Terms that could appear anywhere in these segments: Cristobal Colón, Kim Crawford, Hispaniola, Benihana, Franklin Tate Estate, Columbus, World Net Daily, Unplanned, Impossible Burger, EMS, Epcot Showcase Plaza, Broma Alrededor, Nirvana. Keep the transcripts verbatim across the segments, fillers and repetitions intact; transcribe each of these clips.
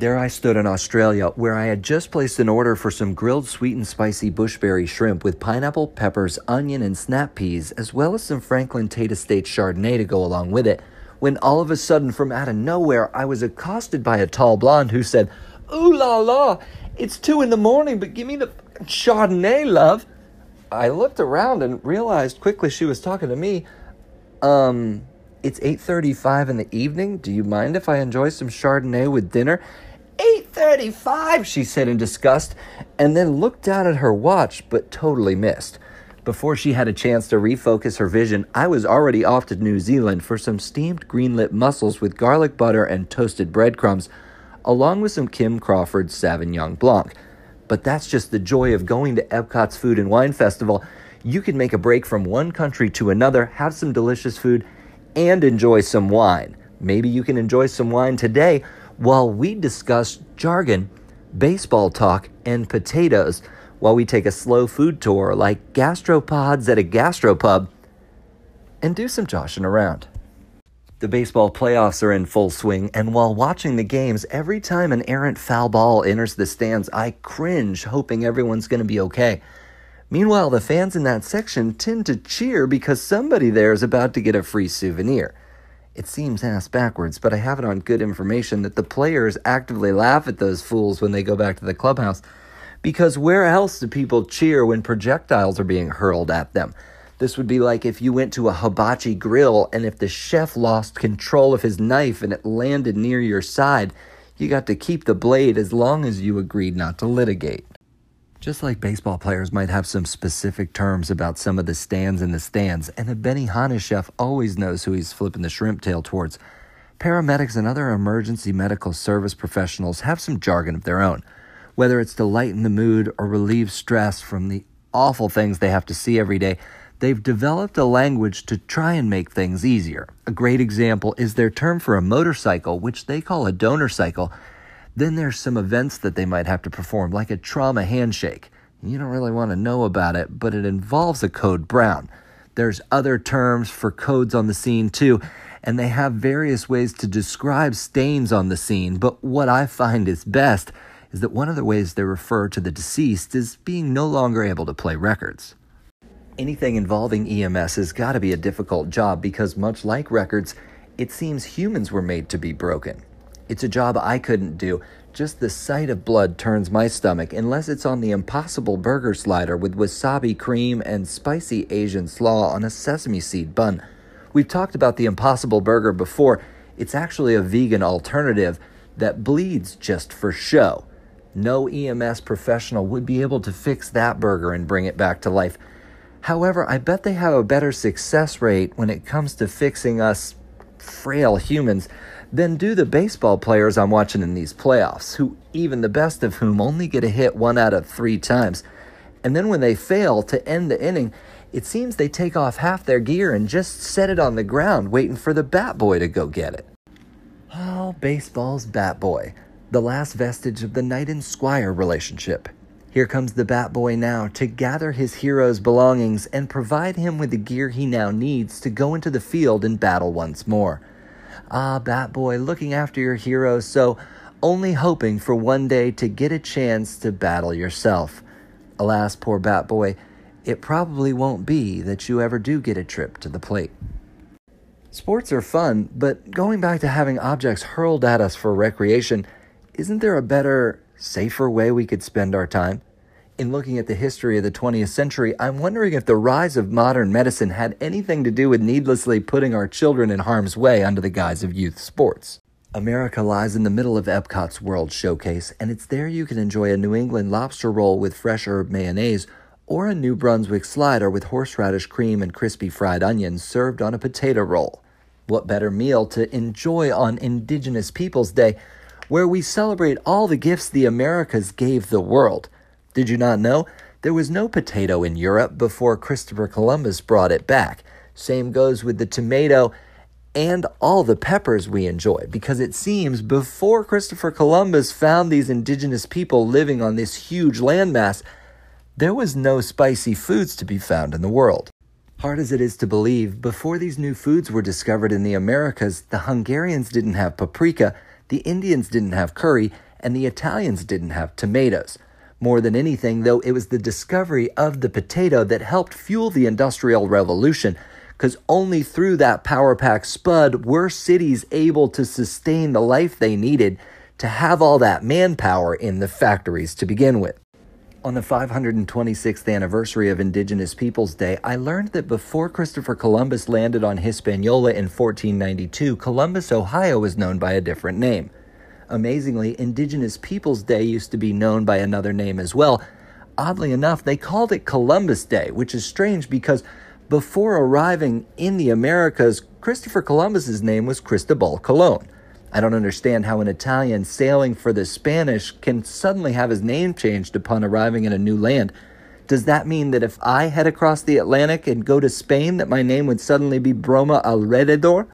There I stood in Australia, where I had just placed an order for some grilled sweet and spicy bushberry shrimp with pineapple, peppers, onion, and snap peas, as well as some Franklin Tate Estate Chardonnay to go along with it, when all of a sudden, from out of nowhere, I was accosted by a tall blonde who said, "Ooh la la, it's two in the morning, but give me the Chardonnay, love." I looked around and realized quickly she was talking to me. Um, it's eight thirty-five in the evening. Do you mind if I enjoy some Chardonnay with dinner? eight thirty-five, she said in disgust, and then looked down at her watch, but totally missed. Before she had a chance to refocus her vision, I was already off to New Zealand for some steamed greenlit mussels with garlic butter and toasted breadcrumbs, along with some Kim Crawford Sauvignon Blanc. But that's just the joy of going to Epcot's Food and Wine Festival. You can make a break from one country to another, have some delicious food, and enjoy some wine. Maybe you can enjoy some wine today while we discuss jargon, baseball talk, and potatoes, while we take a slow food tour like gastropods at a gastropub and do some joshing around. The baseball playoffs are in full swing, and while watching the games, every time an errant foul ball enters the stands, I cringe, hoping everyone's going to be okay. Meanwhile, the fans in that section tend to cheer because somebody there is about to get a free souvenir. It seems ass backwards, but I have it on good information that the players actively laugh at those fools when they go back to the clubhouse. Because where else do people cheer when projectiles are being hurled at them? This would be like if you went to a hibachi grill, and if the chef lost control of his knife and it landed near your side, you got to keep the blade as long as you agreed not to litigate. Just like baseball players might have some specific terms about some of the stands in the stands, and a Benihana chef always knows who he's flipping the shrimp tail towards, paramedics and other emergency medical service professionals have some jargon of their own. Whether it's to lighten the mood or relieve stress from the awful things they have to see every day, they've developed a language to try and make things easier. A great example is their term for a motorcycle, which they call a donor cycle. Then there's some events that they might have to perform, like a trauma handshake. You don't really want to know about it, but it involves a code brown. There's other terms for codes on the scene too, and they have various ways to describe stains on the scene, but what I find is best is that one of the ways they refer to the deceased is being no longer able to play records. Anything involving E M S has got to be a difficult job because, much like records, it seems humans were made to be broken. It's a job I couldn't do. Just the sight of blood turns my stomach, unless it's on the Impossible Burger slider with wasabi cream and spicy Asian slaw on a sesame seed bun. We've talked about the Impossible Burger before. It's actually a vegan alternative that bleeds just for show. No E M S professional would be able to fix that burger and bring it back to life. However, I bet they have a better success rate when it comes to fixing us frail humans than do the baseball players I'm watching in these playoffs, who, even the best of whom, only get a hit one out of three times. And then when they fail to end the inning, it seems they take off half their gear and just set it on the ground, waiting for the bat boy to go get it. Oh, baseball's bat boy. The last vestige of the knight and squire relationship. Here comes the bat boy now to gather his hero's belongings and provide him with the gear he now needs to go into the field and battle once more. Ah, bat boy, looking after your hero, so only hoping for one day to get a chance to battle yourself. Alas, poor bat boy, it probably won't be that you ever do get a trip to the plate. Sports are fun, but going back to having objects hurled at us for recreation, isn't there a better, safer way we could spend our time? In looking at the history of the twentieth century, I'm wondering if the rise of modern medicine had anything to do with needlessly putting our children in harm's way under the guise of youth sports. America lies in the middle of Epcot's World Showcase, and it's there you can enjoy a New England lobster roll with fresh herb mayonnaise or a New Brunswick slider with horseradish cream and crispy fried onions served on a potato roll. What better meal to enjoy on Indigenous Peoples Day, where we celebrate all the gifts the Americas gave the world. Did you not know? There was no potato in Europe before Christopher Columbus brought it back. Same goes with the tomato and all the peppers we enjoy, because it seems before Christopher Columbus found these indigenous people living on this huge landmass, there was no spicy foods to be found in the world. Hard as it is to believe, before these new foods were discovered in the Americas, the Hungarians didn't have paprika, the Indians didn't have curry, and the Italians didn't have tomatoes. More than anything, though, it was the discovery of the potato that helped fuel the Industrial Revolution, because only through that power-packed spud were cities able to sustain the life they needed to have all that manpower in the factories to begin with. On the five hundred twenty-sixth anniversary of Indigenous Peoples Day, I learned that before Christopher Columbus landed on Hispaniola in fourteen ninety-two, Columbus, Ohio was known by a different name. Amazingly, Indigenous Peoples Day used to be known by another name as well. Oddly enough, they called it Columbus Day, which is strange because before arriving in the Americas, Christopher Columbus's name was Cristobal Colón. I don't understand how an Italian sailing for the Spanish can suddenly have his name changed upon arriving in a new land. Does that mean that if I head across the Atlantic and go to Spain, that my name would suddenly be Broma Alrededor?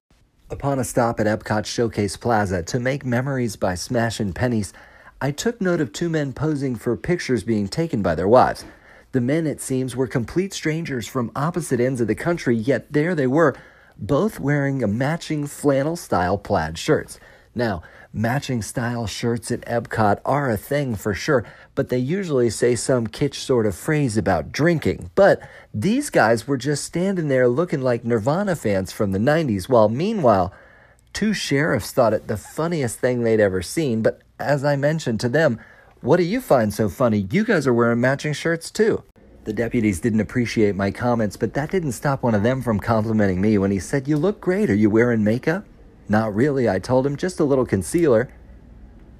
Upon a stop at Epcot Showcase Plaza to make memories by smashing pennies, I took note of two men posing for pictures being taken by their wives. The men, it seems, were complete strangers from opposite ends of the country, yet there they were, both wearing a matching flannel-style plaid shirts. Now, matching style shirts at Epcot are a thing for sure, but they usually say some kitsch sort of phrase about drinking. But these guys were just standing there looking like Nirvana fans from the nineties, while meanwhile, two sheriffs thought it the funniest thing they'd ever seen. But as I mentioned to them, what do you find so funny? You guys are wearing matching shirts too. The deputies didn't appreciate my comments, but that didn't stop one of them from complimenting me when he said, "You look great. Are you wearing makeup?" Not really, I told him, just a little concealer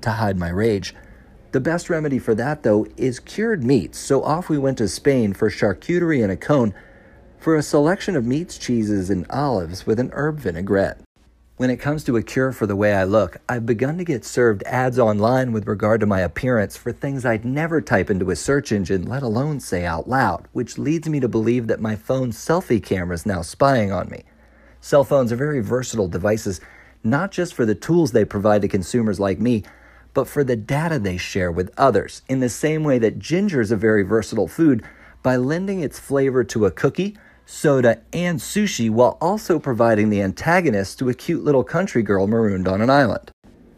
to hide my rage. The best remedy for that, though, is cured meats, so off we went to Spain for charcuterie in a cone for a selection of meats, cheeses, and olives with an herb vinaigrette. When it comes to a cure for the way I look, I've begun to get served ads online with regard to my appearance for things I'd never type into a search engine, let alone say out loud, which leads me to believe that my phone's selfie camera is now spying on me. Cell phones are very versatile devices, not just for the tools they provide to consumers like me, but for the data they share with others, in the same way that ginger is a very versatile food by lending its flavor to a cookie, soda, and sushi while also providing the antagonist to a cute little country girl marooned on an island.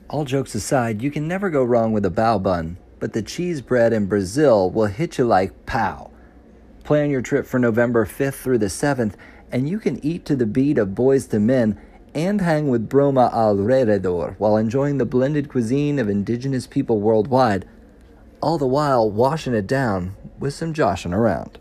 All jokes aside, you can never go wrong with a bao bun, but the cheese bread in Brazil will hit you like pow. Plan your trip for November fifth through the seventh, and you can eat to the beat of Boys to Men and hang with Broma Alrededor while enjoying the blended cuisine of indigenous people worldwide, all the while washing it down with some joshing around.